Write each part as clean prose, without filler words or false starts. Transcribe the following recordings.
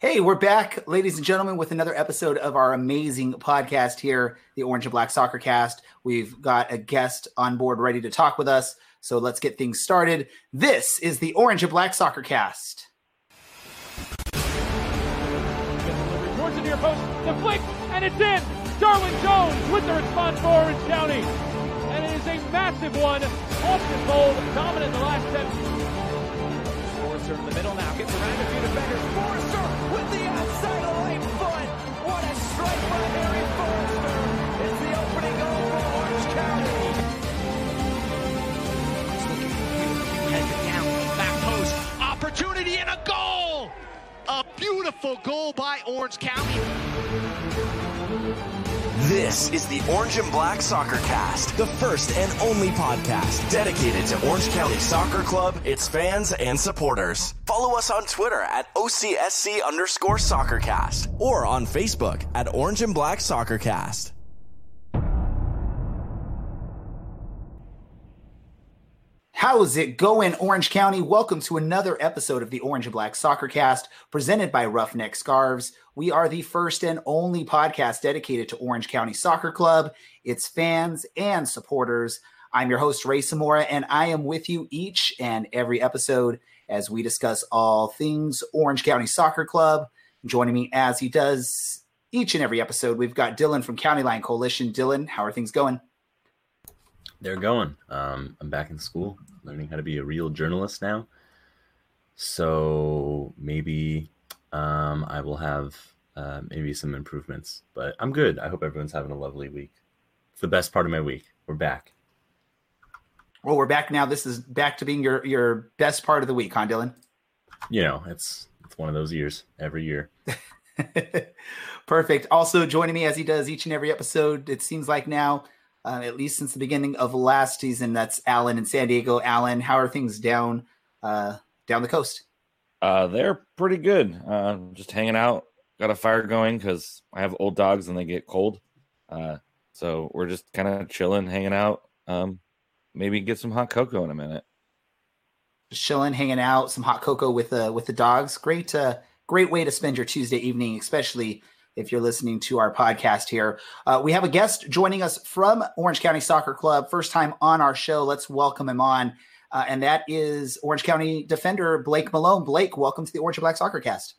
Hey, we're back, ladies and gentlemen, with another episode of our amazing podcast here, the Orange and Black Soccer Cast. We've got a guest on board ready to talk with us, so let's get things started. This is the Orange and Black Soccer Cast. Towards the near post, the flick, and it's in. Darwin Jones with the response for Orange County. And it is a massive one. Austin Bold, dominant in the last 10. Forrester in the middle now, gets around a few defenders. Forrester with the outside right foot. What a strike by Harry Forrester. It's the opening goal for Orange County. He's looking for Hugh. Has it down the back post. Opportunity and a goal. A beautiful goal by Orange County. This is the Orange and Black Soccer Cast, the first and only podcast dedicated to Orange County Soccer Club, its fans, and supporters. Follow us on Twitter at OCSC_SoccerCast or on Facebook at Orange and Black Soccer Cast. How's it going, Orange County? Welcome to another episode of the Orange and Black Soccer Cast, presented by Roughneck Scarves. We are the first and only podcast dedicated to Orange County Soccer Club, its fans, and supporters. I'm your host, Ray Samora, and I am with you each and every episode as we discuss all things Orange County Soccer Club. Joining me as he does each and every episode, we've got Dylan from County Line Coalition. Dylan, how are things going? They're going. I'm back in school, learning how to be a real journalist now. So maybe I will have maybe some improvements, but I'm good. I hope everyone's having a lovely week. It's the best part of my week. We're back. Well, we're back now. This is back to being your best part of the week, huh, Dylan? You know, it's one of those years every year. Perfect. Also joining me as he does each and every episode, it seems like now, at least since the beginning of last season, that's Alan in San Diego. Alan, how are things down the coast? They're pretty good. Just hanging out. Got a fire going because I have old dogs and they get cold. So we're just kind of chilling, hanging out. Maybe get some hot cocoa in a minute. Just chilling, hanging out, some hot cocoa with the dogs. Great way to spend your Tuesday evening, especially if you're listening to our podcast here. We have a guest joining us from Orange County Soccer Club. First time on our show. Let's welcome him on. And that is Orange County defender Blake Malone. Blake, welcome to the Orange and Black Soccer Cast.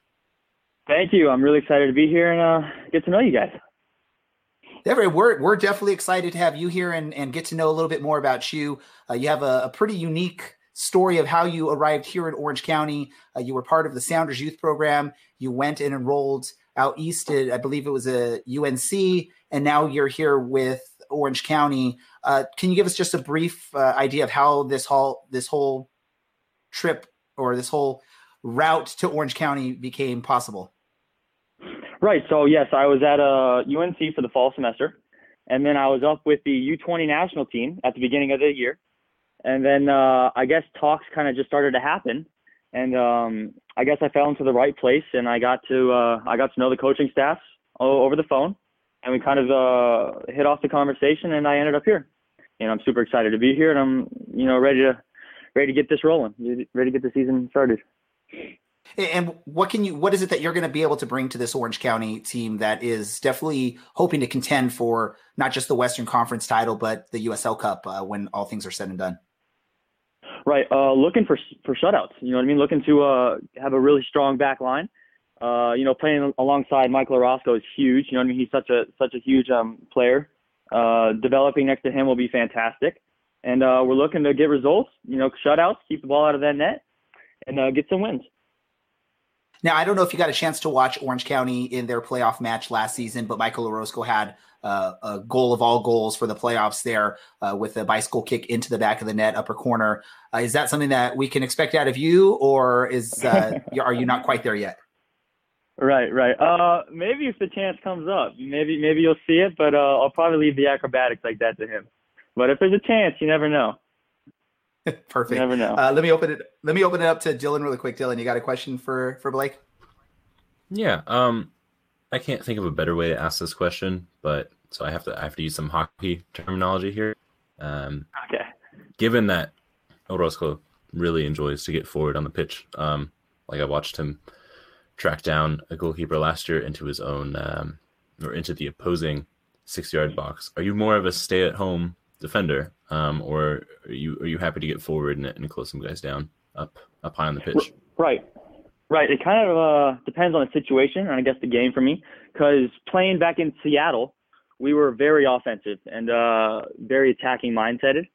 Thank you. I'm really excited to be here and get to know you guys. We're definitely excited to have you here and get to know a little bit more about you. You have a pretty unique story of how you arrived here in Orange County. You were part of the Sounders Youth Program. You went and enrolled out east, I believe it was a UNC, and now you're here with Orange County. Can you give us just a brief idea of how this whole trip or this whole route to Orange County became possible? Right. So yes, I was at UNC for the fall semester, and then I was up with the U20 national team at the beginning of the year, and then I guess talks kind of just started to happen. And I guess I fell into the right place, and I got to know the coaching staff over the phone, and we kind of hit off the conversation, and I ended up here. And I'm super excited to be here, and I'm ready to get this rolling, ready to get the season started. And what is it that you're going to be able to bring to this Orange County team that is definitely hoping to contend for not just the Western Conference title, but the USL Cup when all things are said and done? Right. Looking for shutouts, you know what I mean? Looking to have a really strong back line. Playing alongside Michael Orozco is huge. You know what I mean? He's such a huge player. Developing next to him will be fantastic. And we're looking to get results, you know, shutouts, keep the ball out of that net, and get some wins. Now, I don't know if you got a chance to watch Orange County in their playoff match last season, but Michael Orozco had a goal of all goals for the playoffs there with a bicycle kick into the back of the net, upper corner. Is that something that we can expect out of you, or are you not quite there yet? Right. Maybe if the chance comes up, maybe you'll see it, but I'll probably leave the acrobatics like that to him. But if there's a chance, you never know. Perfect. You never know. Let me open it up to Dylan really quick. Dylan, you got a question for Blake? Yeah. I can't think of a better way to ask this question, but so I have to use some hockey terminology here. Okay. Given that Orozco really enjoys to get forward on the pitch, like I watched him track down a goalkeeper last year into his own or into the opposing 6-yard box. Are you more of a stay-at-home defender, or are you happy to get forward and close some guys down up high on the pitch? Right. It kind of depends on the situation and I guess the game for me, because playing back in Seattle, we were very offensive and very attacking mindsetted.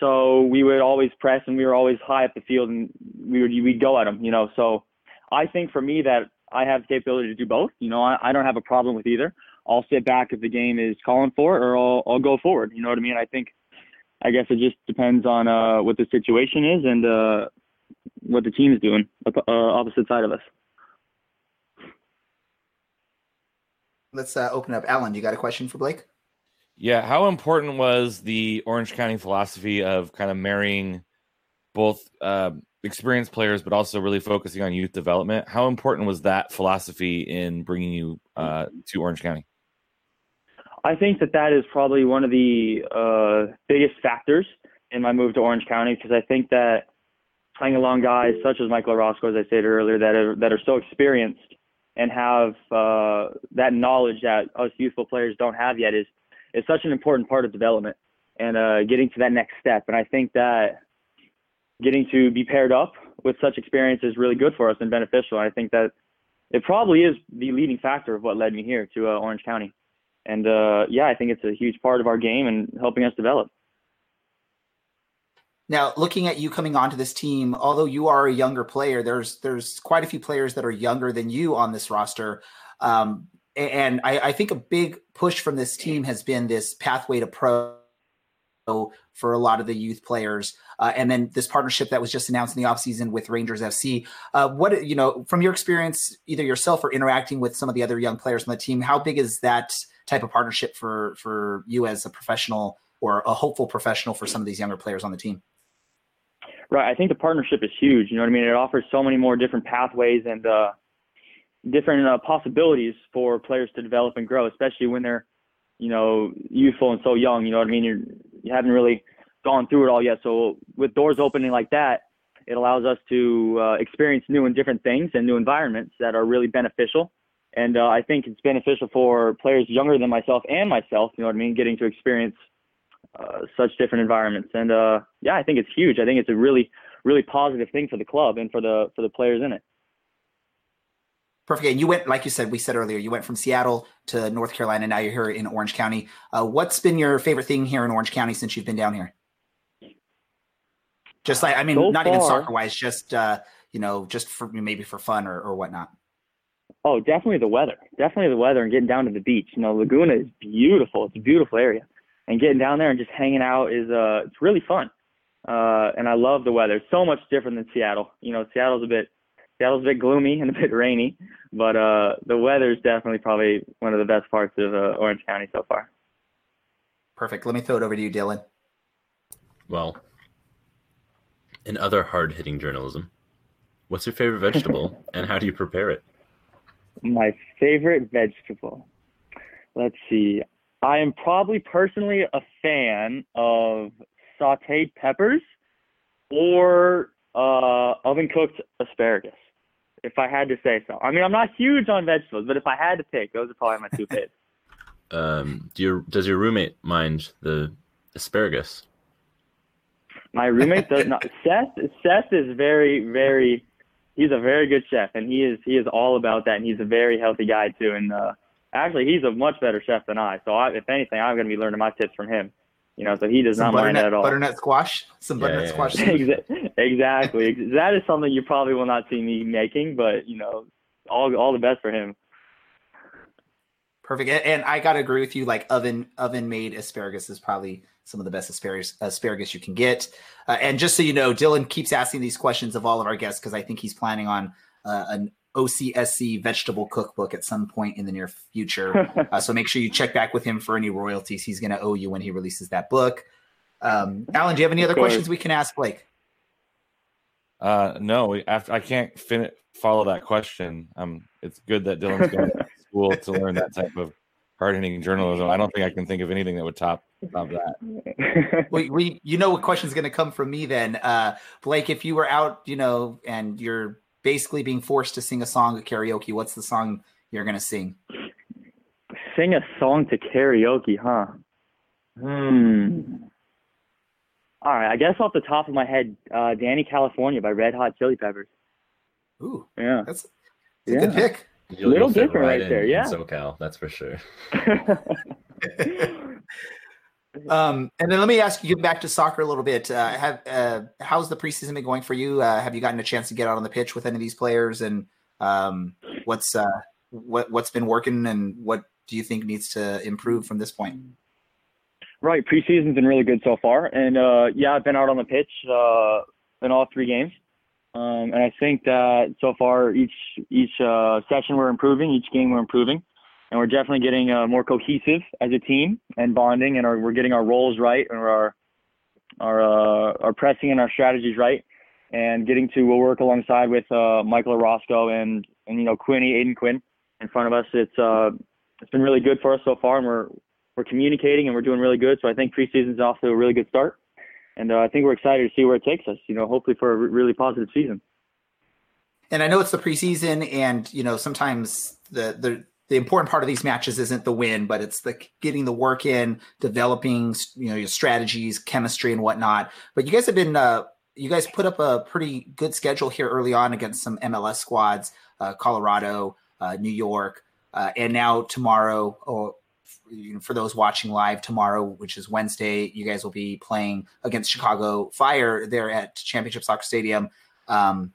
So we would always press and we were always high up the field and we'd go at them, you know. So I think for me that I have the capability to do both. You know, I don't have a problem with either. I'll sit back if the game is calling for it, or I'll go forward. You know what I mean? I guess it just depends on what the situation is and what the team's doing opposite side of us. Let's open up. Alan, you got a question for Blake? Yeah. How important was the Orange County philosophy of kind of marrying both experienced players, but also really focusing on youth development? How important was that philosophy in bringing you to Orange County? I think that is probably one of the biggest factors in my move to Orange County, because I think that playing along guys such as Michael Orozco, as I said earlier, that are so experienced and have that knowledge that us youthful players don't have yet is such an important part of development and getting to that next step. And I think that getting to be paired up with such experience is really good for us and beneficial. And I think that it probably is the leading factor of what led me here to Orange County. And I think it's a huge part of our game and helping us develop. Now, looking at you coming onto this team, although you are a younger player, there's quite a few players that are younger than you on this roster. And I think a big push from this team has been this pathway to pro for a lot of the youth players. And then this partnership that was just announced in the offseason with Rangers FC. What, you know, from your experience, either yourself or interacting with some of the other young players on the team, how big is that type of partnership for you as a professional or a hopeful professional for some of these younger players on the team? Right. I think the partnership is huge. You know what I mean? It offers so many more different pathways and different possibilities for players to develop and grow, especially when they're, you know, youthful and so young. You know what I mean? You haven't really gone through it all yet. So with doors opening like that, it allows us to experience new and different things and new environments that are really beneficial. And I think it's beneficial for players younger than myself, you know what I mean, getting to experience such different environments. And I think it's huge. I think it's a really, really positive thing for the club and for the players in it. Perfect. And you went, like you said, we said earlier, you went from Seattle to North Carolina. Now you're here in Orange County. What's been your favorite thing here in Orange County since you've been down here? Just like, I mean, so not far, even soccer wise, just, you know, just for maybe for fun or whatnot. Oh, definitely the weather. Definitely the weather and getting down to the beach. You know, Laguna is beautiful. It's a beautiful area. And getting down there and just hanging out is, it's really fun. And I love the weather. It's so much different than Seattle. You know, Seattle's a bit gloomy and a bit rainy, but the weather is definitely probably one of the best parts of Orange County so far. Perfect. Let me throw it over to you, Dylan. Well, in other hard-hitting journalism, what's your favorite vegetable and how do you prepare it? My favorite vegetable. Let's see. I am probably personally a fan of sauteed peppers or oven-cooked asparagus, if I had to say so. I mean, I'm not huge on vegetables, but if I had to pick, those are probably my two favorites. Does your roommate mind the asparagus? My roommate does not. Seth is very, very. He's a very good chef, and he is all about that, and he's a very healthy guy too. And actually, he's a much better chef than I. So, if anything, I'm going to be learning my tips from him. You know, so he does not mind at all. Butternut squash. Exactly. That is something you probably will not see me making, but you know, all the best for him. Perfect. And I gotta agree with you. Like oven made asparagus is probably some of the best asparagus you can get. And just so you know, Dylan keeps asking these questions of all of our guests because I think he's planning on an OCSC vegetable cookbook at some point in the near future. So make sure you check back with him for any royalties he's going to owe you when he releases that book. Alan, do you have any other questions we can ask Blake? No, I can't follow that question. It's good that Dylan's going to school to learn that type of hard-hitting journalism. I don't think I can think of anything that would top that. You know what question's going to come from me then. Blake, if you were out, you know, and you're basically being forced to sing a song at karaoke, what's the song you're going to sing? Sing a song to karaoke, huh? All right, I guess off the top of my head, Danny California by Red Hot Chili Peppers. Ooh, yeah, that's a good pick. You'll, a little different right there, yeah. SoCal, that's for sure. And then let me ask you back to soccer a little bit. How's the preseason been going for you? Have you gotten a chance to get out on the pitch with any of these players? And what's been working, and what do you think needs to improve from this point? Right, preseason's been really good so far, and I've been out on the pitch in all three games. And I think that so far, each session we're improving, each game we're improving, and we're definitely getting more cohesive as a team and bonding, and we're getting our roles right, and our pressing and our strategies right, and getting to work alongside with Michael Orozco and Aiden Quinn in front of us. It's been really good for us so far, and we're communicating and we're doing really good. So I think preseason's off to a really good start. And I think we're excited to see where it takes us, hopefully for a really positive season. And I know it's the preseason, and, sometimes the important part of these matches isn't the win, but it's the getting the work in, developing, your strategies, chemistry and whatnot. But you guys have been, you guys put up a pretty good schedule here early on against some MLS squads, Colorado, New York, and now tomorrow, for those watching live tomorrow, which is Wednesday, you guys will be playing against Chicago Fire there at Championship Soccer Stadium.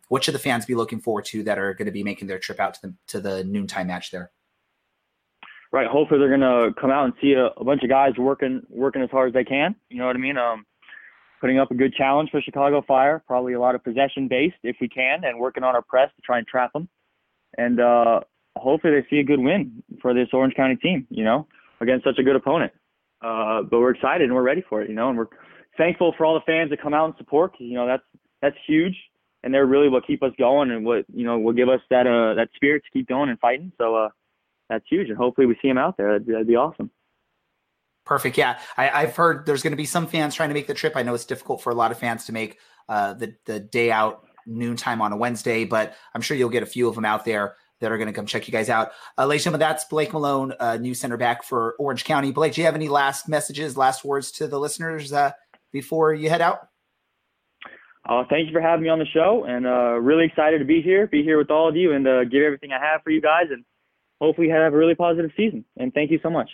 What should the fans be looking forward to that are going to be making their trip out to the noontime match there? Right. Hopefully they're going to come out and see a bunch of guys working as hard as they can. You know what I mean? Putting up a good challenge for Chicago Fire, probably a lot of possession based if we can, and working on our press to try and trap them. And hopefully they see a good win for this Orange County team, against such a good opponent. But we're excited and we're ready for it, and we're thankful for all the fans that come out and support. That's huge. And they're really what keep us going and what, will give us that spirit to keep going and fighting. So that's huge. And hopefully we see them out there. That'd be awesome. Perfect. Yeah. I've heard there's going to be some fans trying to make the trip. I know it's difficult for a lot of fans to make the day out noontime on a Wednesday, but I'm sure you'll get a few of them out there that are going to come check you guys out. Ladies and gentlemen, that's Blake Malone, new center back for Orange County. Blake, do you have any last words to the listeners before you head out? Thank you for having me on the show, and really excited to be here with all of you, and give everything I have for you guys, and hopefully have a really positive season. And thank you so much.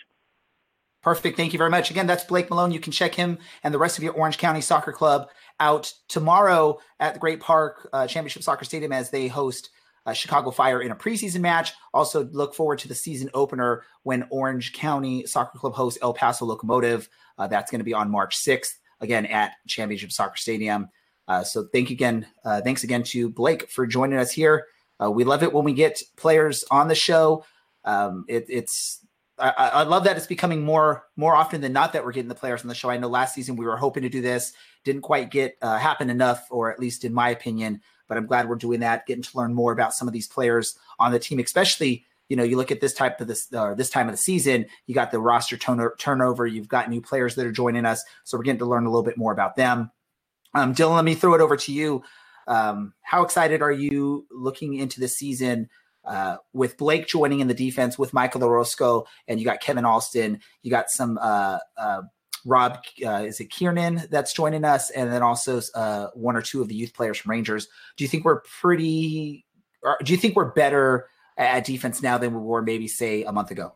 Perfect. Thank you very much. Again, that's Blake Malone. You can check him and the rest of your Orange County Soccer Club out tomorrow at the Great Park Championship Soccer Stadium as they host Chicago Fire in a preseason match. Also look forward to the season opener when Orange County Soccer Club hosts El Paso Locomotive. That's going to be on March 6th, again, at Championship Soccer Stadium. So thanks again to Blake for joining us here. We love it when we get players on the show. I love that it's becoming more often than not that we're getting the players on the show. I know last season we were hoping to do this, didn't quite get happen enough, or at least in my opinion, but I'm glad we're doing that, getting to learn more about some of these players on the team, especially, you look at this time of the season, you got the roster turnover, you've got new players that are joining us. So we're getting to learn a little bit more about them. Dylan, let me throw it over to you. How excited are you looking into this season with Blake joining in the defense with Michael Orozco, and you got Kevin Alston, you got some, Rob, is it Kiernan that's joining us? And then also one or two of the youth players from Rangers. Do you think we're better at defense now than we were maybe, say, a month ago?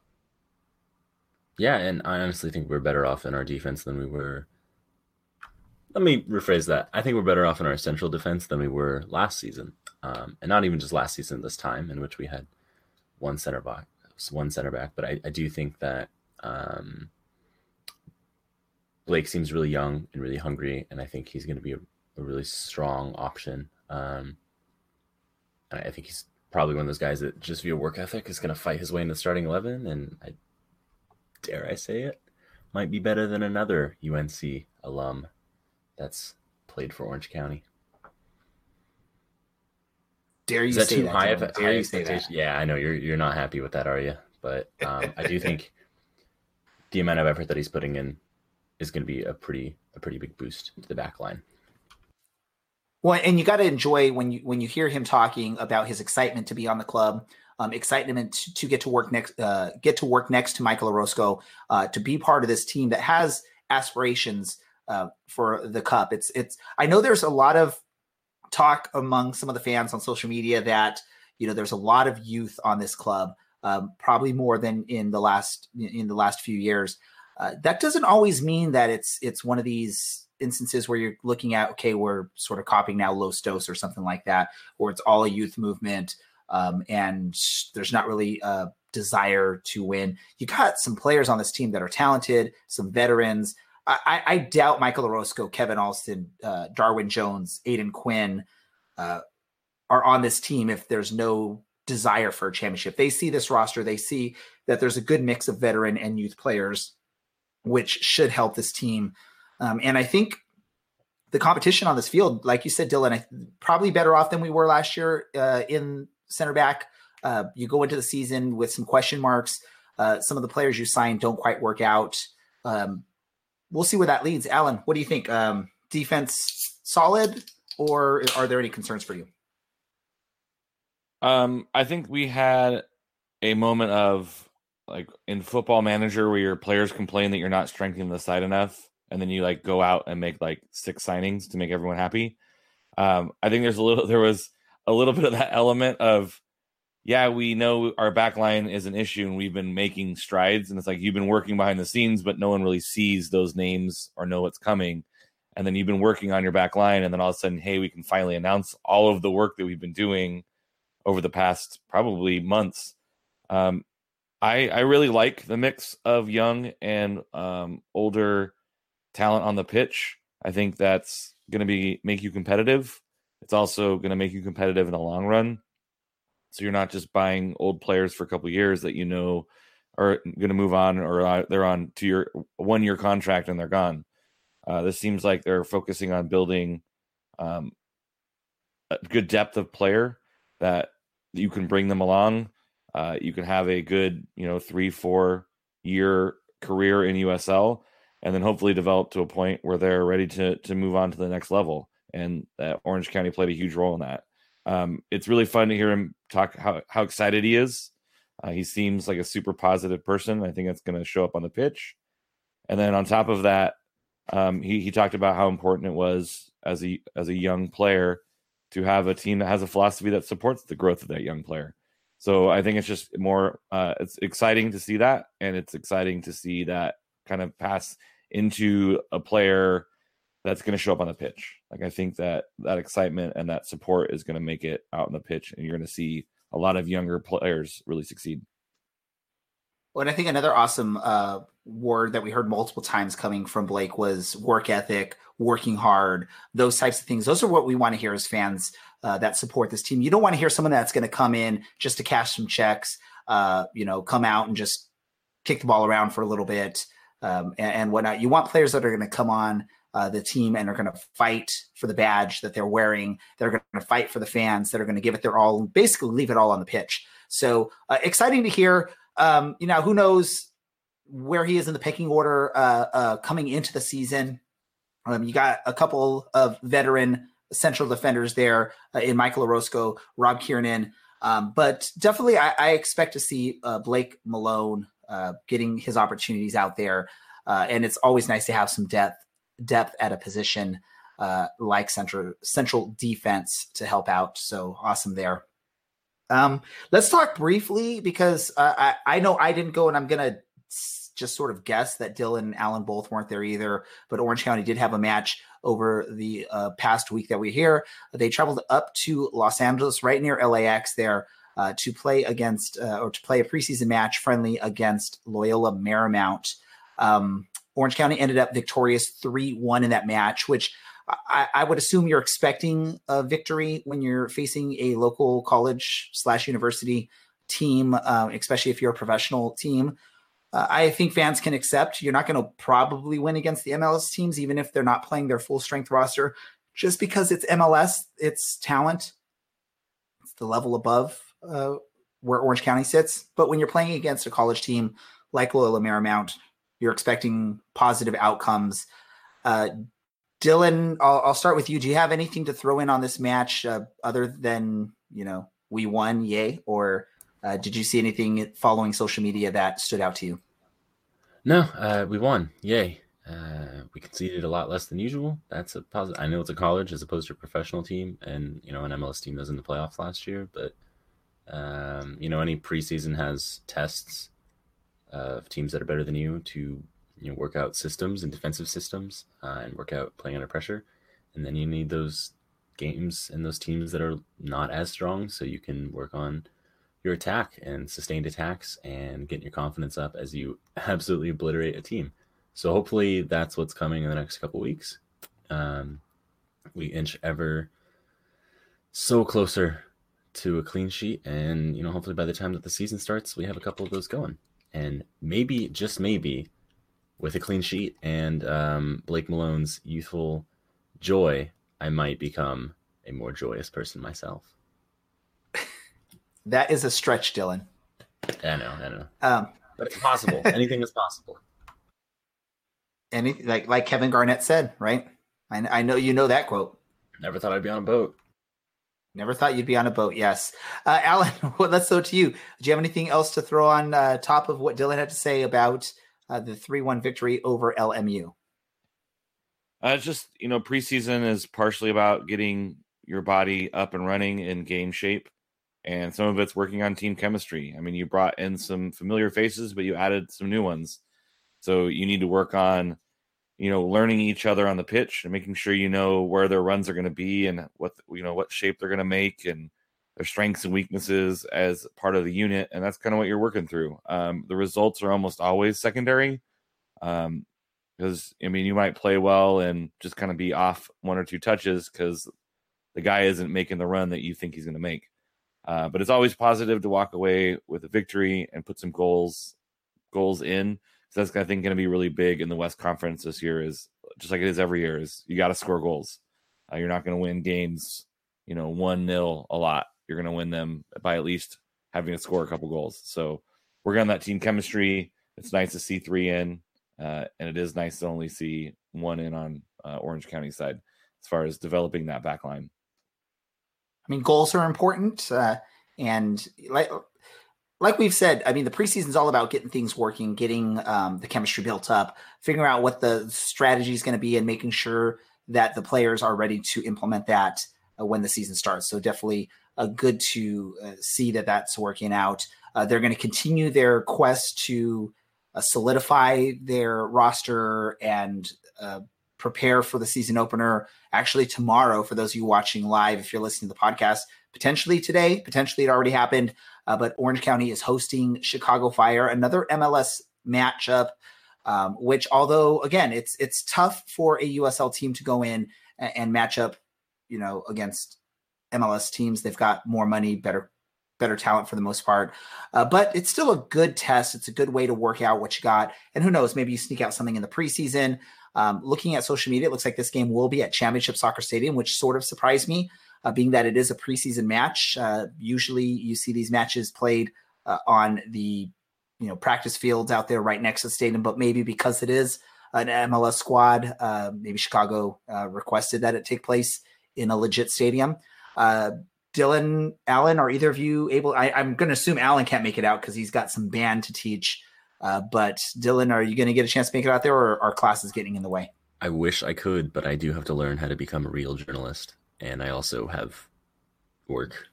Yeah, and I honestly think we're better off in our defense than we were. Let me rephrase that. I think we're better off in our central defense than we were last season. And not even just last season, this time, in which we had one center back. But I do think that Blake seems really young and really hungry, and I think he's going to be a really strong option. I think he's probably one of those guys that just via work ethic is going to fight his way into the starting 11, and I dare I say it, might be better than another UNC alum that's played for Orange County. Dare you say that? Dare you say that? Yeah, I know you're not happy with that, are you? But I do think the amount of effort that he's putting in is going to be a pretty big boost to the back line. Well, and you got to enjoy when you hear him talking about his excitement to be on the club, excitement to get to work next to Michael Orozco, to be part of this team that has aspirations for the cup. It's I know there's a lot of talk among some of the fans on social media that, you know, there's a lot of youth on this club, probably more than in the last few years. That doesn't always mean that it's one of these instances where you're looking at, okay, we're sort of copying now Los Dos or something like that, or it's all a youth movement, and there's not really a desire to win. You got some players on this team that are talented, some veterans. I doubt Michael Orozco, Kevin Alston, Darwin Jones, Aiden Quinn are on this team if there's no desire for a championship. They see this roster. They see that there's a good mix of veteran and youth players, which should help this team. And I think the competition on this field, like you said, Dylan, probably better off than we were last year in center back. You go into the season with some question marks. Some of the players you signed don't quite work out. We'll see where that leads. Alan, what do you think? Defense solid, or are there any concerns for you? I think we had a moment of, like, in Football Manager where your players complain that you're not strengthening the side enough. And then you like go out and make like 6 signings to make everyone happy. I think there was a little bit of that element of, yeah, we know our back line is an issue and we've been making strides. And it's like, you've been working behind the scenes, but no one really sees those names or know what's coming. And then you've been working on your back line. And then all of a sudden, hey, we can finally announce all of the work that we've been doing over the past probably months. I really like the mix of young and older talent on the pitch. I think that's going to make you competitive. It's also going to make you competitive in the long run. So you're not just buying old players for a couple of years that you know are going to move on, or they're on to your 1-year contract and they're gone. This seems like they're focusing on building a good depth of player that you can bring them along. You can have a good, 3-4 year career in USL, and then hopefully develop to a point where they're ready to move on to the next level. And that Orange County played a huge role in that. It's really fun to hear him talk how excited he is. He seems like a super positive person. I think that's going to show up on the pitch. And then on top of that, he talked about how important it was as a young player to have a team that has a philosophy that supports the growth of that young player. So I think it's just more, it's exciting to see that. And it's exciting to see that kind of pass into a player that's going to show up on the pitch. Like, I think that excitement and that support is going to make it out on the pitch, and you're going to see a lot of younger players really succeed. Well, and I think another awesome word that we heard multiple times coming from Blake was work ethic, working hard, those types of things. Those are what we want to hear as fans that support this team. You don't want to hear someone that's going to come in just to cash some checks, come out and just kick the ball around for a little bit, and whatnot. You want players that are going to come on the team and are going to fight for the badge that they're wearing. They're going to fight for the fans, that are going to give it their all, and basically leave it all on the pitch. So exciting to hear. Who knows where he is in the pecking order coming into the season. You got a couple of veteran central defenders there in Michael Orozco, Rob Kiernan. But definitely I expect to see Blake Malone getting his opportunities out there. And it's always nice to have some depth at a position like central defense to help out. So awesome there. Let's talk briefly, because I know I didn't go, and I'm going to just sort of guess that Dylan and Alan both weren't there either, but Orange County did have a match over the past week that we hear. They traveled up to Los Angeles, right near LAX there, to play a preseason match friendly against Loyola Marymount. Orange County ended up victorious 3-1 in that match, which I would assume you're expecting a victory when you're facing a local college/university team, especially if you're a professional team. I think fans can accept you're not going to probably win against the MLS teams, even if they're not playing their full strength roster, just because it's MLS, it's talent, it's the level above where Orange County sits. But when you're playing against a college team like Loyola Marymount, you're expecting positive outcomes. Dylan, I'll start with you. Do you have anything to throw in on this match other than, you know, we won, yay? Or did you see anything following social media that stood out to you? No, we won, yay. We conceded a lot less than usual. That's a positive. I know it's a college as opposed to a professional team, and, you know, an MLS team was in the playoffs last year. But, you know, any preseason has tests of teams that are better than you to, you know, work out systems and defensive systems and work out playing under pressure. And then you need those games and those teams that are not as strong so you can work on your attack and sustained attacks and get your confidence up as you absolutely obliterate a team. So hopefully that's what's coming in the next couple weeks. We inch ever so closer to a clean sheet. And, you know, hopefully by the time that the season starts, we have a couple of those going. And maybe, just maybe, with a clean sheet and Blake Malone's youthful joy, I might become a more joyous person myself. That is a stretch, Dylan. I know. But it's possible. Anything is possible. Like Kevin Garnett said, right? I know you know that quote. Never thought I'd be on a boat. Never thought you'd be on a boat, yes. Alan, let's go to you. Do you have anything else to throw on top of what Dylan had to say about the 3-1 victory over LMU? It's just, you know, preseason is partially about getting your body up and running in game shape. And some of it's working on team chemistry. I mean, you brought in some familiar faces, but you added some new ones. So you need to work on, you know, learning each other on the pitch and making sure you know where their runs are going to be and what, you know, what shape they're going to make and their strengths and weaknesses as part of the unit, and that's kind of what you're working through. The results are almost always secondary because, I mean, you might play well and just kind of be off one or two touches because the guy isn't making the run that you think he's going to make. But it's always positive to walk away with a victory and put some goals in. So that's, I think, going to be really big in the West Conference this year, is just like it is every year, is you got to score goals. You're not going to win games, you know, 1-0 a lot. You're going to win them by at least having to score a couple goals. So we're on that team chemistry. It's nice to see 3 in, and it is nice to only see 1 in on Orange County side as far as developing that back line. I mean, goals are important. And like we've said, I mean, the preseason is all about getting things working, getting the chemistry built up, figuring out what the strategy is going to be and making sure that the players are ready to implement that when the season starts. So definitely good to see that that's working out. They're going to continue their quest to solidify their roster and prepare for the season opener. Actually tomorrow, for those of you watching live, if you're listening to the podcast, potentially today, potentially it already happened, but Orange County is hosting Chicago Fire, another MLS matchup, which, although again, it's tough for a USL team to go in and match up, you know, against MLS teams. They've got more money, better talent for the most part. But it's still a good test. It's a good way to work out what you got. And who knows, maybe you sneak out something in the preseason. Looking at social media, it looks like this game will be at Championship Soccer Stadium, which sort of surprised me, being that it is a preseason match. Usually you see these matches played on the, you know, practice fields out there right next to the stadium, but maybe because it is an MLS squad, maybe Chicago requested that it take place in a legit stadium. Dylan, Alan, are either of you able? I'm going to assume Alan can't make it out because he's got some band to teach. But Dylan, are you going to get a chance to make it out there, or are classes getting in the way? I wish I could, but I do have to learn how to become a real journalist. And I also have work.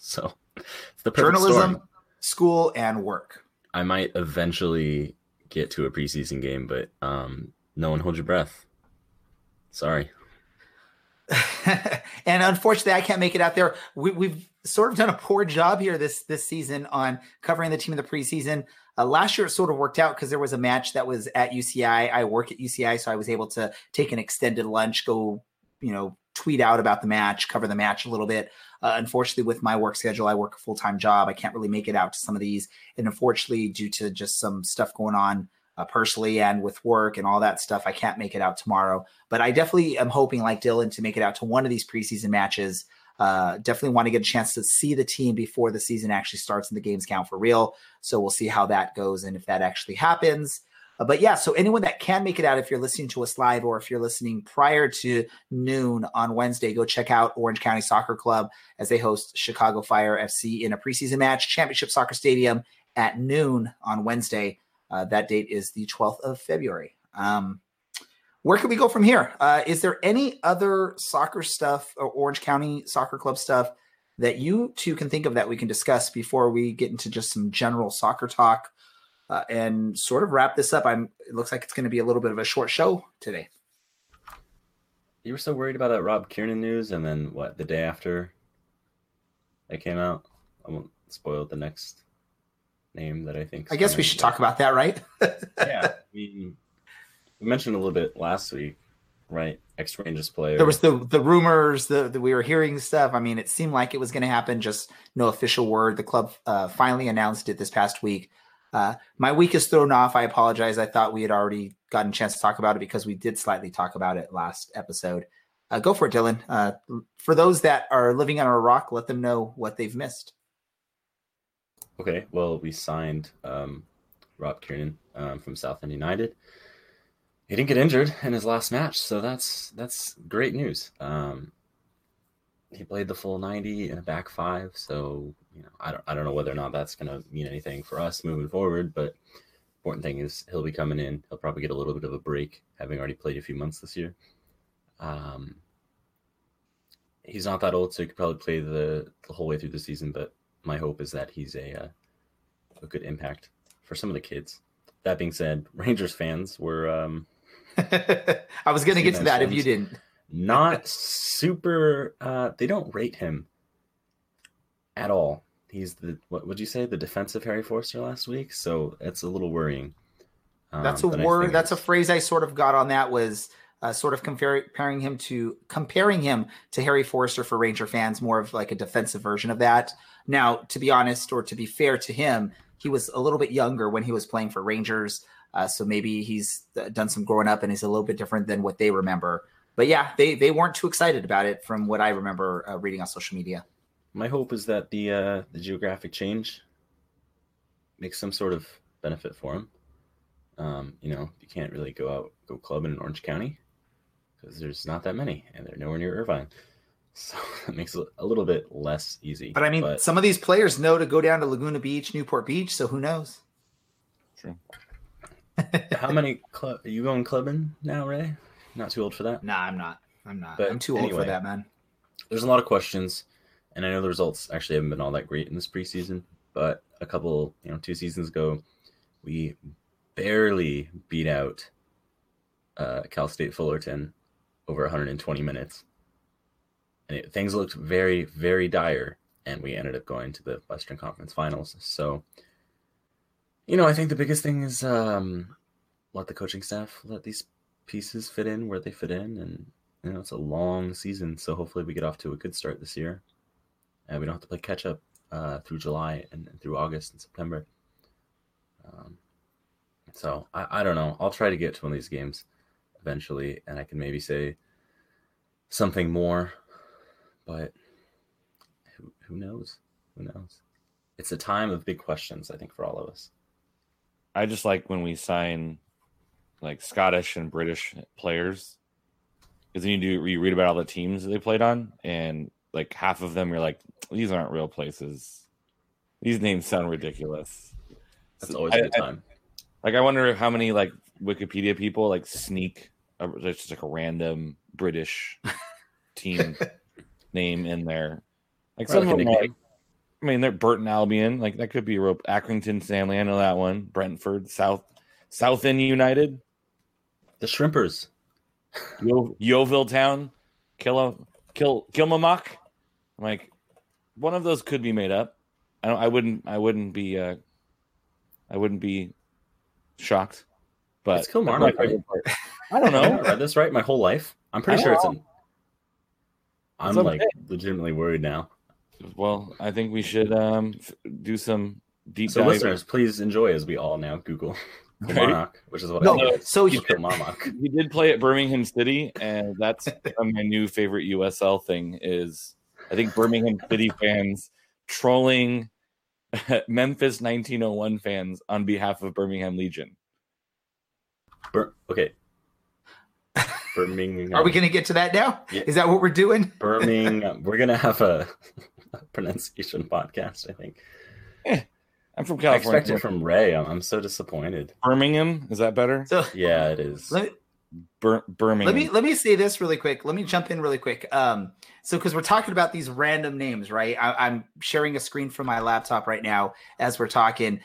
So it's the perfect journalism, storm. School, and work. I might eventually get to a preseason game, but no one hold your breath. Sorry. And unfortunately, I can't make it out there. We've sort of done a poor job here this season on covering the team in the preseason. Last year, it sort of worked out because there was a match that was at UCI. I work at UCI, so I was able to take an extended lunch, go, you know, tweet out about the match, cover the match a little bit. Unfortunately, with my work schedule, I work a full-time job. I can't really make it out to some of these. And unfortunately, due to just some stuff going on, personally and with work and all that stuff, I can't make it out tomorrow, but I definitely am hoping, like Dylan, to make it out to one of these preseason matches. Definitely want to get a chance to see the team before the season actually starts and the games count for real. So we'll see how that goes and if that actually happens. But yeah, so anyone that can make it out, if you're listening to us live or if you're listening prior to noon on Wednesday, go check out Orange County Soccer Club as they host Chicago Fire FC in a preseason match, Championship Soccer Stadium at noon on Wednesday. That date is the 12th of February. Where can we go from here? Is there any other soccer stuff or Orange County Soccer Club stuff that you two can think of that we can discuss before we get into just some general soccer talk? And sort of wrap this up. It looks like it's going to be a little bit of a short show today. You were so worried about that Rob Kiernan news, and then what? The day after it came out, I won't spoil the next name that I think. I guess we should talk about that, right? Yeah, we mentioned a little bit last week, right? Ex-Rangers player. There was the rumors that we were hearing stuff. I mean, it seemed like it was going to happen, just no official word. The club finally announced it this past week. My week is thrown off. I apologize. I thought we had already gotten a chance to talk about it because we did slightly talk about it last episode. Go for it, Dylan. For those that are living on a rock, let them know what they've missed. Okay. Well, we signed Rob Kiernan from Southend United. He didn't get injured in his last match, so that's great news. He played the full 90 in a back five, so I don't know whether or not that's going to mean anything for us moving forward, but important thing is he'll be coming in. He'll probably get a little bit of a break, having already played a few months this year. He's not that old, so he could probably play the whole way through the season, but my hope is that he's a good impact for some of the kids. That being said, Rangers fans were... I was going to get to that if you didn't. Not super... they don't rate him at all. He's what would you say? The defensive Harry Forster last week. So it's a little worrying. That's a word. That's a phrase I sort of got on that was sort of comparing him to Harry Forster for Ranger fans, more of like a defensive version of that. Now, to be honest, or to be fair to him, he was a little bit younger when he was playing for Rangers. So maybe he's done some growing up and he's a little bit different than what they remember. But yeah, they weren't too excited about it from what I remember reading on social media. My hope is that the geographic change makes some sort of benefit for him. You can't really go clubbing in Orange County because there's not that many, and they're nowhere near Irvine. So that makes it a little bit less easy. But I mean, some of these players know to go down to Laguna Beach, Newport Beach, so who knows? True. How many are you going clubbing now, Ray? Not too old for that? Nah, I'm not. But I'm too old for that, man. There's a lot of questions. And I know the results actually haven't been all that great in this preseason, but a couple, 2 seasons ago, we barely beat out Cal State Fullerton over 120 minutes. And things looked very, very dire, and we ended up going to the Western Conference Finals. So, I think the biggest thing is let the coaching staff, let these pieces fit in where they fit in. And, it's a long season, so hopefully we get off to a good start this year. And we don't have to play catch-up through July and through August and September. So I don't know. I'll try to get to one of these games eventually, and I can maybe say something more. But who knows? Who knows? It's a time of big questions, I think, for all of us. I just like when we sign, Scottish and British players. Because then you read about all the teams that they played on, and... half of them, you're like, these aren't real places. These names sound ridiculous. That's always a good time. I wonder how many Wikipedia people sneak a random British team name in there. Some of them, they're Burton Albion. That could be a rope. Accrington Stanley, I know that one. Brentford, Southend United, the Shrimpers, Yeovil Town, Kilmamock. I'm like, one of those could be made up. I wouldn't be shocked. But it's Kilmarnock, right? I don't know. I've read this right my whole life. I'm pretty sure it's I'm okay. Legitimately worried now. Well, I think we should do some deep dive. So listeners, please enjoy as we all now Google Kilmarnock, right? Which is what I know. So he did play at Birmingham City, and that's my new favorite USL thing is I think Birmingham City fans trolling Memphis 1901 fans on behalf of Birmingham Legion. Okay. Birmingham. Are we going to get to that now? Yeah. Is that what we're doing? Birmingham. We're going to have a pronunciation podcast, I think. Yeah. I'm from California. I expected from Ray. I'm so disappointed. Birmingham. Is that better? So, yeah, it is. Birmingham. Let me say this really quick. Let me jump in really quick. So because we're talking about these random names, right? I'm sharing a screen from my laptop right now as we're talking.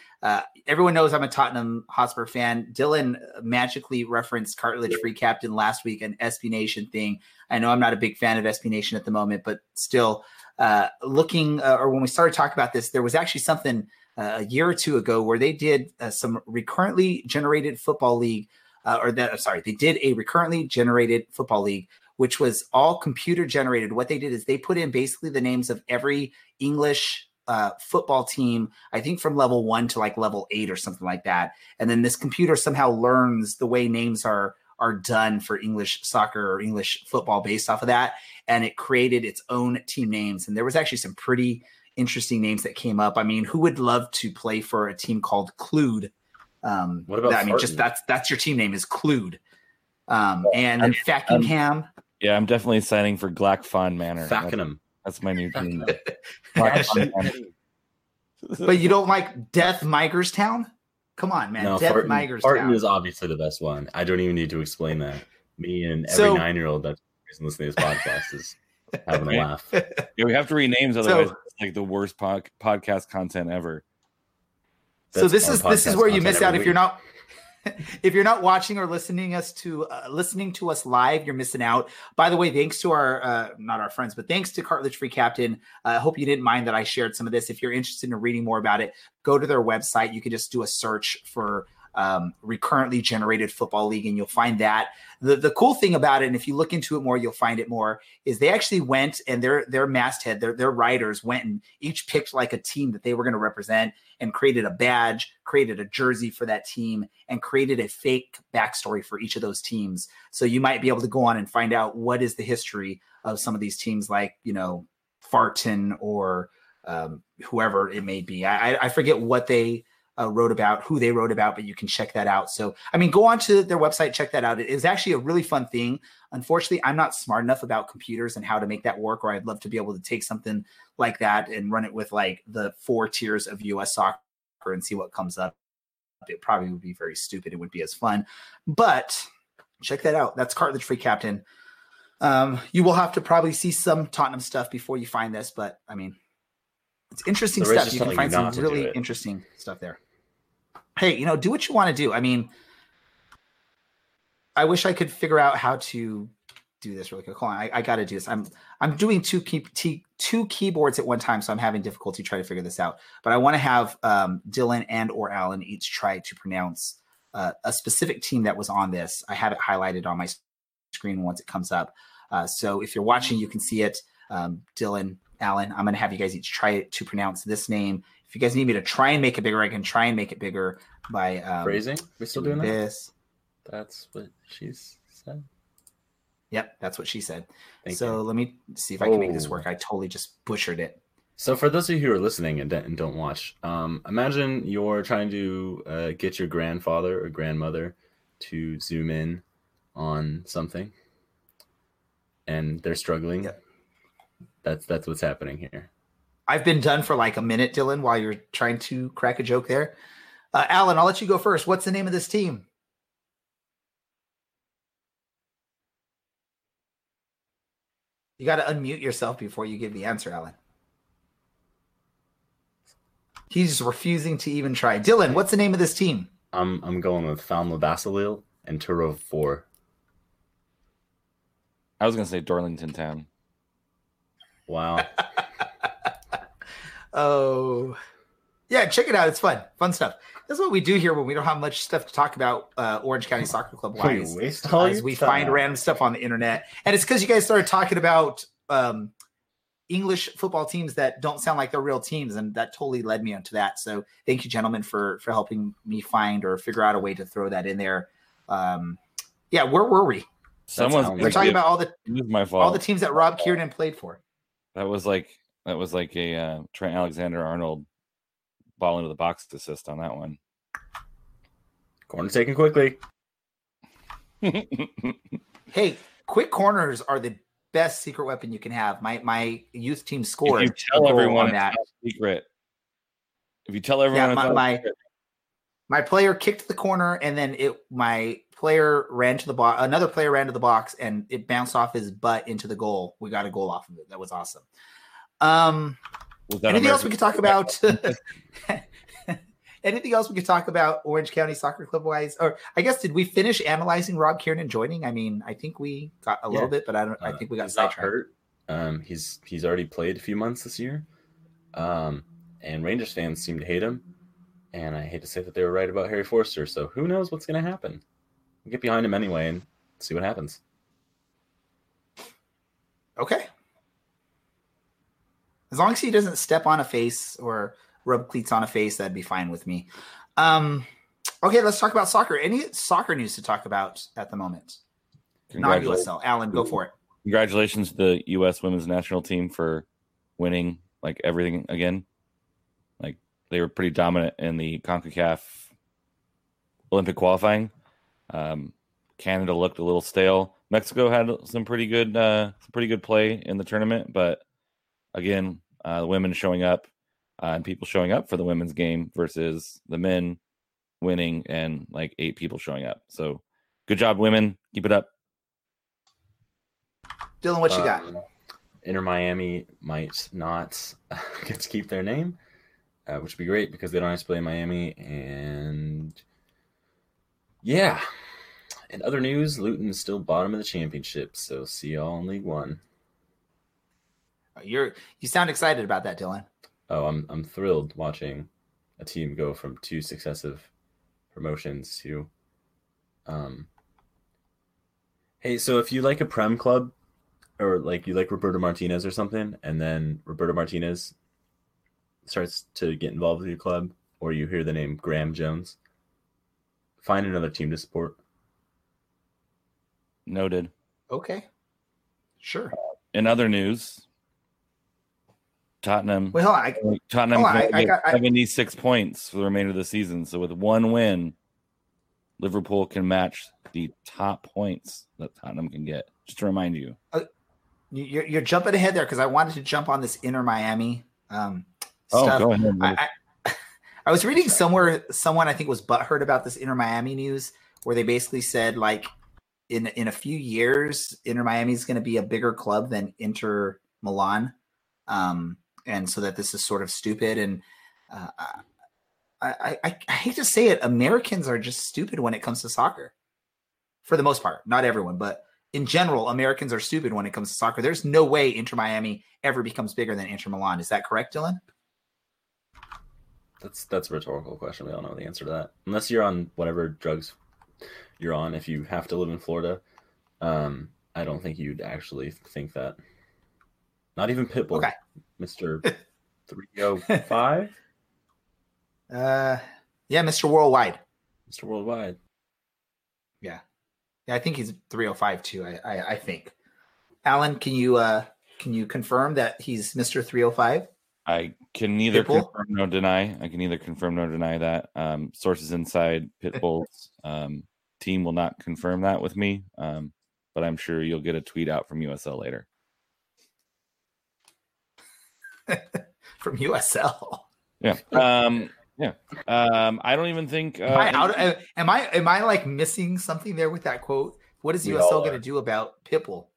Everyone knows I'm a Tottenham Hotspur fan. Dylan magically referenced Cartilage Free Captain last week, an SB Nation thing. I know I'm not a big fan of SB Nation at the moment, but still or when we started talking about this, there was actually something a year or two ago where they did some recurrently generated football league. They did a recurrently generated football league, which was all computer generated. What they did is they put in basically the names of every English football team, I think from level 1 to like level 8 or something like that. And then this computer somehow learns the way names are done for English soccer or English football based off of that. And it created its own team names. And there was actually some pretty interesting names that came up. I mean, who would love to play for a team called Clued? What about that's your team name is Clued. And then Fackingham. Yeah, I'm definitely signing for Glackfon Manor. Fackingham. That's my new team name. But you don't like Death Migerstown? Come on, man. No, Death Migerstown. Farton is obviously the best one. I don't even need to explain that. Me and every 9-year-old that's listening to this podcast is having a laugh. Yeah, we have to rename, otherwise it's like the worst podcast content ever. That's so this is where you miss out if you're not watching or listening to us live. You're missing out. By the way, thanks to our not our friends, but thanks to Cartilage Free Captain. I hope you didn't mind that I shared some of this. If you're interested in reading more about it, go to their website. You can just do a search for recurrently generated football league, and you'll find that. The cool thing about it, and if you look into it more, you'll find it more, is they actually went and their masthead, their writers went and each picked like a team that they were going to represent and created a badge, created a jersey for that team, and created a fake backstory for each of those teams. So you might be able to go on and find out what is the history of some of these teams, like, you know, Farton or whoever it may be. I forget what they wrote about, but you can check that out. So, I mean, go on to their website, check that out. It is actually a really fun thing. Unfortunately, I'm not smart enough about computers and how to make that work, or I'd love to be able to take something like that and run it with like the 4 tiers of US soccer and see what comes up. It probably would be very stupid. It wouldn't be as fun, but check that out. That's Cartilage Free Captain. You will have to probably see some Tottenham stuff before you find this, but I mean, it's interesting stuff. You can find some really interesting stuff there. Hey, you know, do what you want to do. I mean, I wish I could figure out how to do this really quick. Hold on, I got to do this. I'm doing two keyboards at one time, so I'm having difficulty trying to figure this out. But I want to have Dylan and or Alan each try to pronounce a specific team that was on this. I have it highlighted on my screen once it comes up. So if you're watching, you can see it. Dylan, Alan, I'm going to have you guys each try to pronounce this name. If you guys need me to try and make it bigger, I can try and make it bigger by phrasing. We're still doing this. That's what she said. Yep, that's what she said. Thank you. Let me see if I can make this work. I totally just butchered it. So for those of you who are listening and don't watch, imagine you're trying to get your grandfather or grandmother to zoom in on something, and they're struggling. Yep. That's what's happening here. I've been done for like a minute, Dylan, while you're trying to crack a joke there. Alan, I'll let you go first. What's the name of this team? You got to unmute yourself before you give the answer, Alan. He's refusing to even try. Dylan, what's the name of this team? I'm going with Falmouth Basilil and Turov 4. I was going to say Darlington Town. Wow. Oh, yeah. Check it out. It's fun stuff. That's what we do here when we don't have much stuff to talk about. Orange County Soccer Club wise, we find random stuff on the internet, and it's because you guys started talking about English football teams that don't sound like they're real teams, and that totally led me onto that. So thank you, gentlemen, for helping me find or figure out a way to throw that in there. Yeah, where were we? We're talking about all the teams that Rob Kiernan played for. That was like a Trent Alexander-Arnold ball into the box assist on that one. Corner taken quickly. Hey, quick corners are the best secret weapon you can have. My youth team scored. If you tell everyone that secret. If you tell everyone, my player kicked the corner, and then my player ran to the box. Another player ran to the box, and it bounced off his butt into the goal. We got a goal off of it. That was awesome. Anything else we could talk about? Anything else we could talk about Orange County Soccer Club wise? Or I guess, did we finish analyzing Rob Kiernan joining? I mean, I think we got a little bit, but I think we got sidetracked. Hurt. He's already played a few months this year. And Rangers fans seem to hate him. And I hate to say that they were right about Harry Forster. So who knows what's going to happen? We'll get behind him anyway and see what happens. Okay. As long as he doesn't step on a face or rub cleats on a face, that'd be fine with me. Okay, let's talk about soccer. Any soccer news to talk about at the moment? Not USL. Alan, go for it. Congratulations to the U.S. Women's National Team for winning like everything again. Like, they were pretty dominant in the CONCACAF Olympic qualifying. Canada looked a little stale. Mexico had some pretty good play in the tournament, but again, the women showing up. And people showing up for the women's game versus the men winning and like 8 people showing up. So good job, women. Keep it up. Dylan, what you got? Inter Miami might not get to keep their name, which would be great because they don't have to play in Miami. And yeah. In other news, Luton is still bottom of the championship. So see y'all in League One. You sound excited about that, Dylan. Oh, I'm thrilled watching a team go from 2 successive promotions to. Hey, so if you like a Prem club, or like you like Roberto Martinez or something, and then Roberto Martinez starts to get involved with your club, or you hear the name Graham Jones, find another team to support. Noted. Okay. Sure. In other news. Tottenham. Well, Tottenham got 76 points for the remainder of the season. So with one win, Liverpool can match the top points that Tottenham can get. Just to remind you, you're jumping ahead there because I wanted to jump on this Inter Miami stuff. Go ahead. I was reading somewhere someone I think was butthurt about this Inter Miami news, where they basically said like in a few years, Inter Miami is going to be a bigger club than Inter Milan. And so that this is sort of stupid. And I hate to say it, Americans are just stupid when it comes to soccer. For the most part, not everyone, but in general, Americans are stupid when it comes to soccer. There's no way Inter Miami ever becomes bigger than Inter Milan. Is that correct, Dylan? That's a rhetorical question. We all know the answer to that. Unless you're on whatever drugs you're on, if you have to live in Florida, I don't think you'd actually think that. Not even Pitbull, okay. Mr. 305. Yeah, Mr. Worldwide. Mr. Worldwide. Yeah, I think he's 305 too. I think. Alan, can you confirm that he's Mr. 305? I can neither confirm nor deny. That. Sources inside Pitbull's team will not confirm that with me, but I'm sure you'll get a tweet out from USL later. From USL. Yeah. I don't even think am I like missing something there with that quote? What is USL going to do about Pitbull?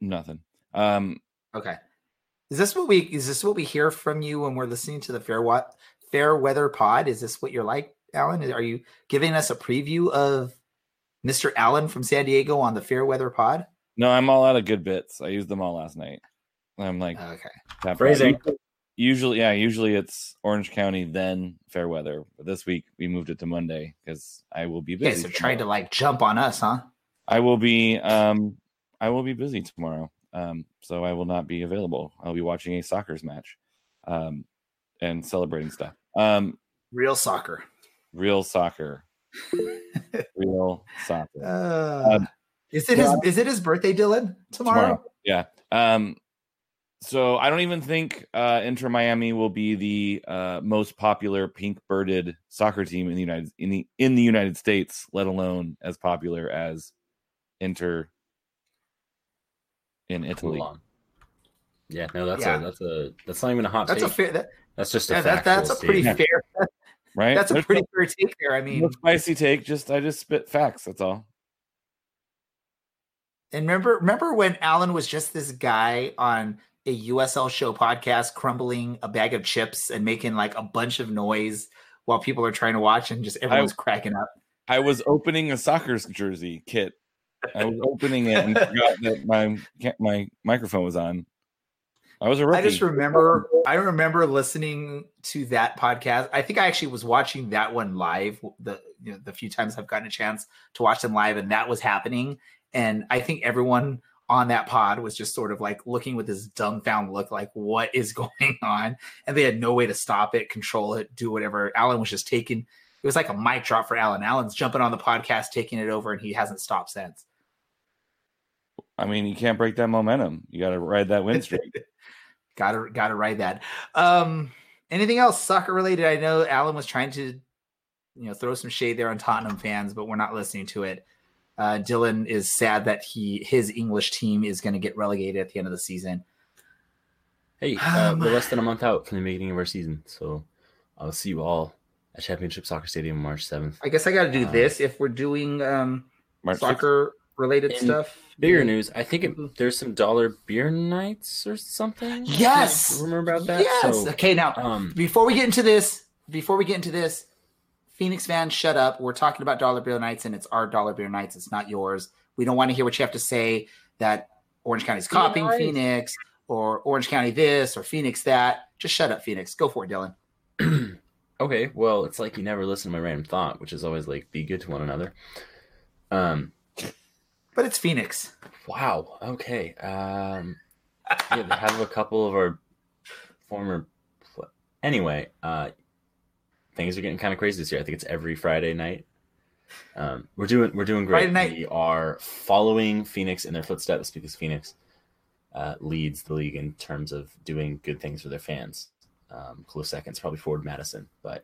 Nothing. Okay. Is this what we hear from you when we're listening to the Fairweather pod? Is this what you're like, Alan? Are you giving us a preview of Mr. Alan from San Diego on the Fairweather pod? No, I'm all out of good bits. I used them all last night. I'm like, okay. Phrasing. Usually it's Orange County, then Fairweather. But this week we moved it to Monday because I will be busy. Okay, so trying to like jump on us, huh? I will be busy tomorrow. So I will not be available. I'll be watching a soccer's match, and celebrating stuff. Real soccer. Real soccer. Is it his birthday, Dylan? Tomorrow? Yeah. So I don't even think Inter Miami will be the most popular pink birded soccer team in the United States, let alone as popular as Inter in Italy. Yeah, no, that's not even a hot take. That's just a fair right. That's a pretty fair take there. I mean, no spicy take. I just spit facts. That's all. And remember when Alan was just this guy on a USL show podcast crumbling a bag of chips and making like a bunch of noise while people are trying to watch and just everyone's cracking up. I was opening a soccer jersey kit. I was opening it and forgot that my microphone was on. I was a rookie. I remember listening to that podcast. I think I actually was watching that one live. The few times I've gotten a chance to watch them live, and that was happening. And I think everyone on that pod was just sort of like looking with this dumbfounded look, like what is going on? And they had no way to stop it, control it, do whatever. Alan was just taking, it was like a mic drop for Alan. Alan's jumping on the podcast, taking it over, and he hasn't stopped since. I mean, you can't break that momentum. You got to ride that win streak. Gotta ride that. Anything else soccer related? I know Alan was trying to, throw some shade there on Tottenham fans, but we're not listening to it. Dylan is sad that his English team is going to get relegated at the end of the season. Hey, we're less than a month out from the beginning of our season, so I'll see you all at Championship Soccer Stadium March 7th. I guess I got to do this if we're doing soccer-related stuff. Bigger news, I think there's some dollar beer nights or something. Yes! Remember about that? Yes! So, okay, now, before we get into this, Phoenix fans, shut up. We're talking about dollar beer nights, and it's our dollar beer nights. It's not yours. We don't want to hear what you have to say that Orange County's copying Phoenix or Orange County this or Phoenix that. Just shut up, Phoenix. Go for it, Dylan. Okay, well, it's like you never listen to my random thought, which is always like be good to one another. But it's Phoenix. Wow. Okay. Yeah, they have a couple of our former. Anyway. Things are getting kind of crazy this year. I think it's every Friday night. We're doing great. We are following Phoenix in their footsteps because Phoenix leads the league in terms of doing good things for their fans. Close second's probably Fort Madison, but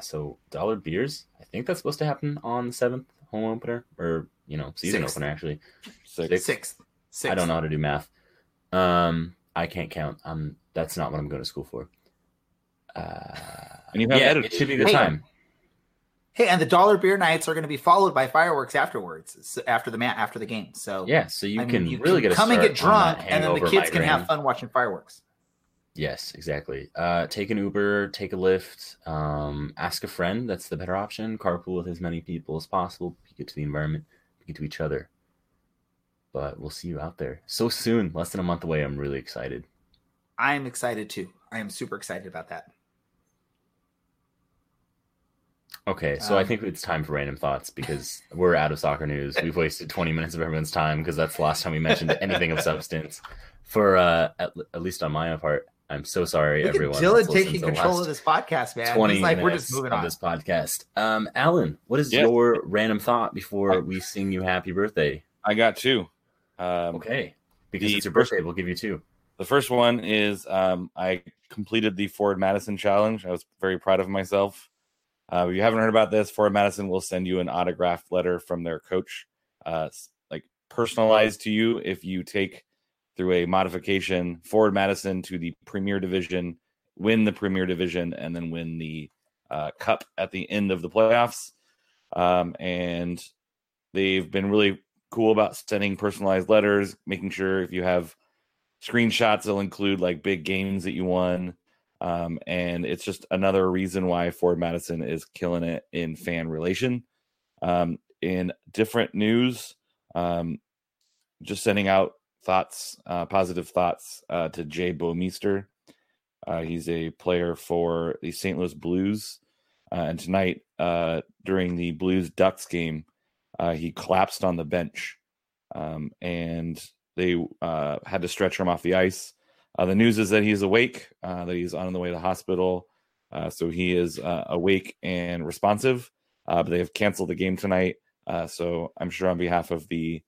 so dollar beers. I think that's supposed to happen on the 7th, home opener, or season opener actually. Sixth. I don't know how to do math. I can't count. That's not what I'm going to school for. And you have it should be the time. Hey, and the dollar beer nights are going to be followed by fireworks afterwards, so after the game. So yeah, so you can really come and get drunk, and then the kids can have fun watching fireworks. Yes, exactly. Take an Uber, take a Lyft, ask a friend. That's the better option. Carpool with as many people as possible. Be good to the environment. Be good to each other. But we'll see you out there so soon, less than a month away. I'm really excited. I am excited too. I am super excited about that. Okay, so I think it's time for random thoughts because we're out of soccer news. We've wasted 20 minutes of everyone's time because that's the last time we mentioned anything of substance. For at least on my part, I'm so sorry, everyone. Dylan taking control of this podcast, man. 20 He's like, minutes we're just moving on of this podcast. Alan, what is your random thought before we sing you happy birthday? I got two. Okay, because it's your birthday, we'll give you two. The first one is I completed the Ford Madison challenge. I was very proud of myself. If you haven't heard about this, Fort Madison will send you an autographed letter from their coach, personalized to you if you take, through a modification, Fort Madison to the Premier Division, win the Premier Division, and then win the Cup at the end of the playoffs. And they've been really cool about sending personalized letters, making sure if you have screenshots, they'll include like big games that you won. And it's just another reason why Ford Madison is killing it in fan relation. In different news, just sending out thoughts, positive thoughts to Jay Bomeister. He's a player for the St. Louis Blues. And tonight, during the Blues-Ducks game, he collapsed on the bench. And they had to stretch him off the ice. The news is that he's awake, that he's on the way to the hospital. So he is awake and responsive, but they have canceled the game tonight. So I'm sure on behalf of the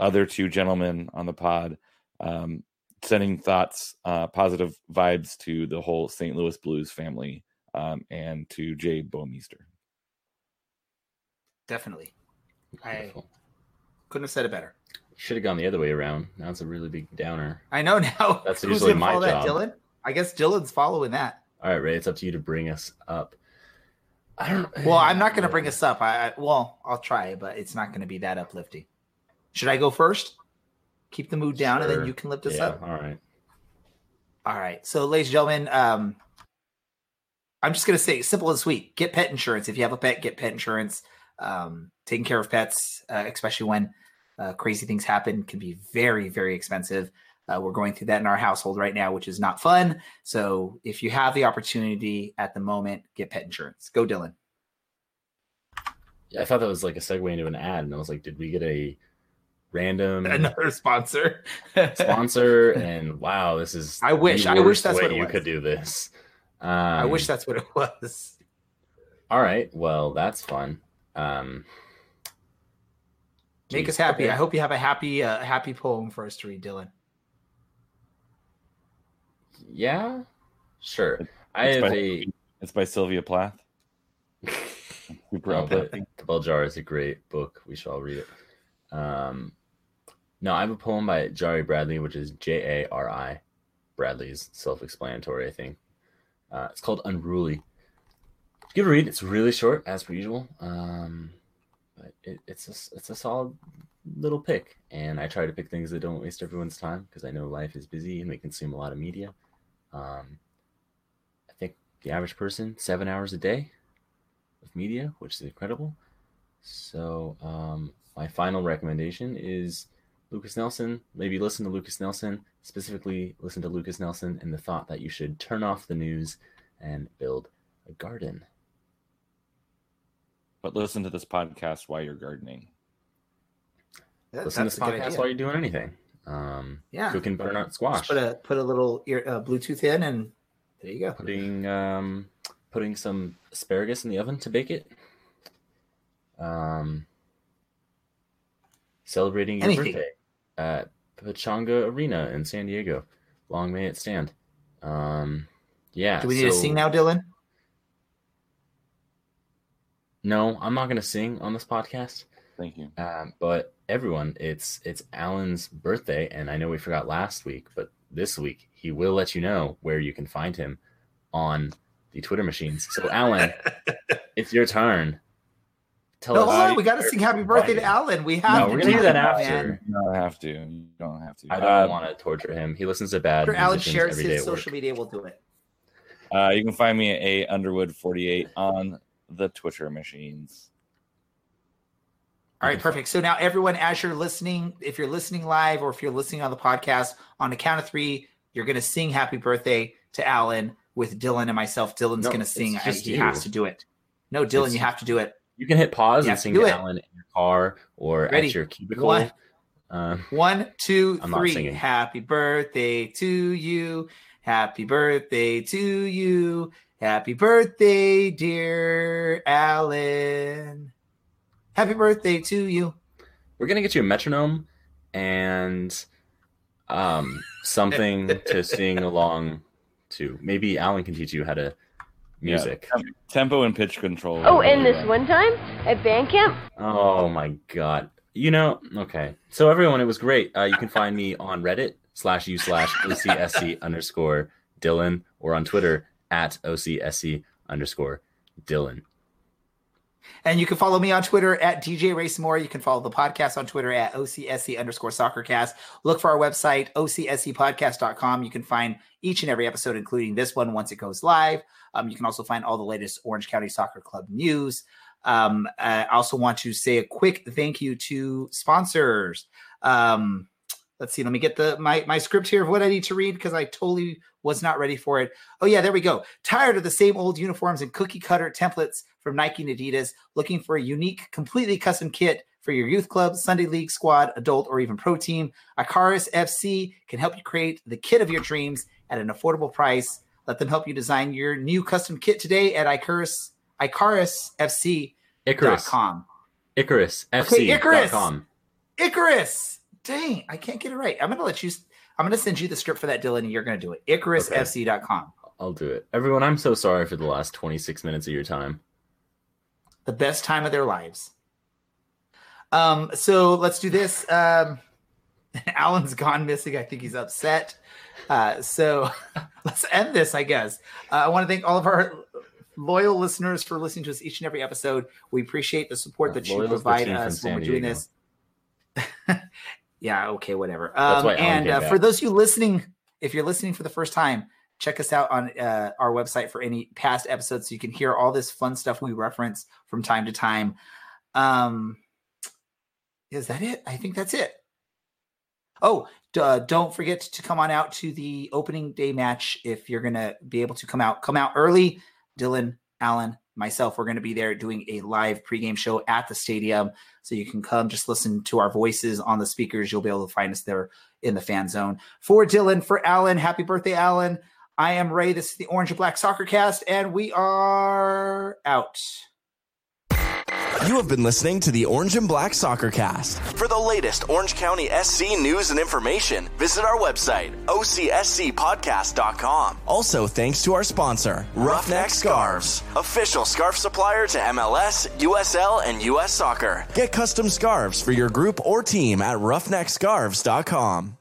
other two gentlemen on the pod, sending thoughts, positive vibes to the whole St. Louis Blues family, and to Jay Bomeister. Definitely. Beautiful. I couldn't have said it better. Should have gone the other way around. Now it's a really big downer. I know now. That's who's usually my job. That, Dylan? I guess Dylan's following that. All right, Ray, it's up to you to bring us up. I don't. Well, I'm not going to bring us up. Well, I'll try, but it's not going to be that uplifting. Should I go first? Keep the mood down, sure. And then you can lift us up. All right. So, ladies and gentlemen, I'm just going to say, simple and sweet, get pet insurance. If you have a pet, get pet insurance. Taking care of pets, especially when crazy things happen, can be very, very expensive. We're going through that in our household right now, which is not fun. So if you have the opportunity at the moment, get pet insurance. Go, Dylan. Yeah, I thought that was like a segue into an ad, and I was like, did we get a random... another sponsor? Sponsor, and wow, this is... I wish that's what it was. You could do this. I wish that's what it was. All right, well, that's fun. Make us happy. Okay. I hope you have a happy poem for us to read, Dylan. Yeah, sure. It's by Sylvia Plath. The Bell Jar is a great book. We shall read it. No, I have a poem by Jari Bradley, which is Jari. Bradley's self-explanatory, I think. It's called Unruly. Give it a read. It's really short, as per usual. But it's a solid little pick, and I try to pick things that don't waste everyone's time because I know life is busy and we consume a lot of media. I think the average person, 7 hours a day of media, which is incredible. So my final recommendation is Lucas Nelson. Maybe listen to Lucas Nelson, specifically listen to Lucas Nelson and the thought that you should turn off the news and build a garden. But listen to this podcast while you're gardening. Listen to this podcast while you're doing anything. Cooking butternut squash. Put a little Bluetooth in, and there you go. Putting some asparagus in the oven to bake it. Celebrating your birthday at Pechanga Arena in San Diego. Long may it stand. Do we need to sing now, Dylan? No, I'm not going to sing on this podcast. Thank you. But everyone, it's Alan's birthday, and I know we forgot last week, but this week he will let you know where you can find him on the Twitter machines. So, Alan, it's your turn. Tell us. Hold on, we got to sing happy birthday to Alan. We're going to do that after. You don't have to. You don't have to. I don't want to torture him. He listens to bad music every day. Alan shares his social media. We'll do it. You can find me at aunderwood48 on the Twitter machines. All right, perfect. So now everyone, as you're listening, if you're listening live or if you're listening on the podcast, on the count of three, you're going to sing happy birthday to Alan with Dylan and myself. Dylan's going to sing. He has to do it. No, Dylan, you have to do it. You can hit pause and sing to Alan in your car or at your cubicle. One, two, three. Happy birthday to you. Happy birthday to you. Happy birthday, dear Alan. Happy birthday to you. We're going to get you a metronome and something to sing along to. Maybe Alan can teach you how to music. Yeah. Tempo and pitch control. Oh, and this one time at band camp. Oh, my God. Okay. So, everyone, it was great. You can find me on Reddit /u/OCSC_Dylan or on Twitter @OCSC_Dylan. And you can follow me on Twitter @DJ Racemore. You can follow the podcast on Twitter @OCSC_SoccerCast. Look for our website, OCSCpodcast.com. You can find each and every episode, including this one, once it goes live. You can also find all the latest Orange County Soccer Club news. I also want to say a quick thank you to sponsors. Let's see. Let me get my script here of what I need to read because I totally was not ready for it. Oh, yeah, there we go. Tired of the same old uniforms and cookie-cutter templates from Nike and Adidas, looking for a unique, completely custom kit for your youth club, Sunday league squad, adult, or even pro team? Icarus FC can help you create the kit of your dreams at an affordable price. Let them help you design your new custom kit today at IcarusFC.com. IcarusFC.com. Icarus. Dang, I can't get it right. I'm going to let you I'm going to send you the script for that, Dylan, and you're going to do it. IcarusFC.com. I'll do it. Everyone, I'm so sorry for the last 26 minutes of your time. The best time of their lives. So let's do this. Alan's gone missing. I think he's upset. So let's end this, I guess. I want to thank all of our loyal listeners for listening to us each and every episode. We appreciate the support that you provide us when we're doing this. Yeah. Okay. Whatever. For those of you listening, if you're listening for the first time, check us out on our website for any past episodes, so you can hear all this fun stuff we reference from time to time. Is that it? I think that's it. Oh, don't forget to come on out to the opening day match. If you're going to be able to come out early. Dylan, Alan, myself, we're going to be there doing a live pregame show at the stadium. So you can come just listen to our voices on the speakers. You'll be able to find us there in the fan zone. For Dylan, for Alan, happy birthday, Alan. I am Ray. This is the Orange and Black Soccer Cast, and we are out. You have been listening to the Orange and Black Soccer Cast. For the latest Orange County SC news and information, visit our website, OCSCpodcast.com. Also, thanks to our sponsor, Roughneck Scarves, official scarf supplier to MLS, USL, and US Soccer. Get custom scarves for your group or team at roughneckscarves.com.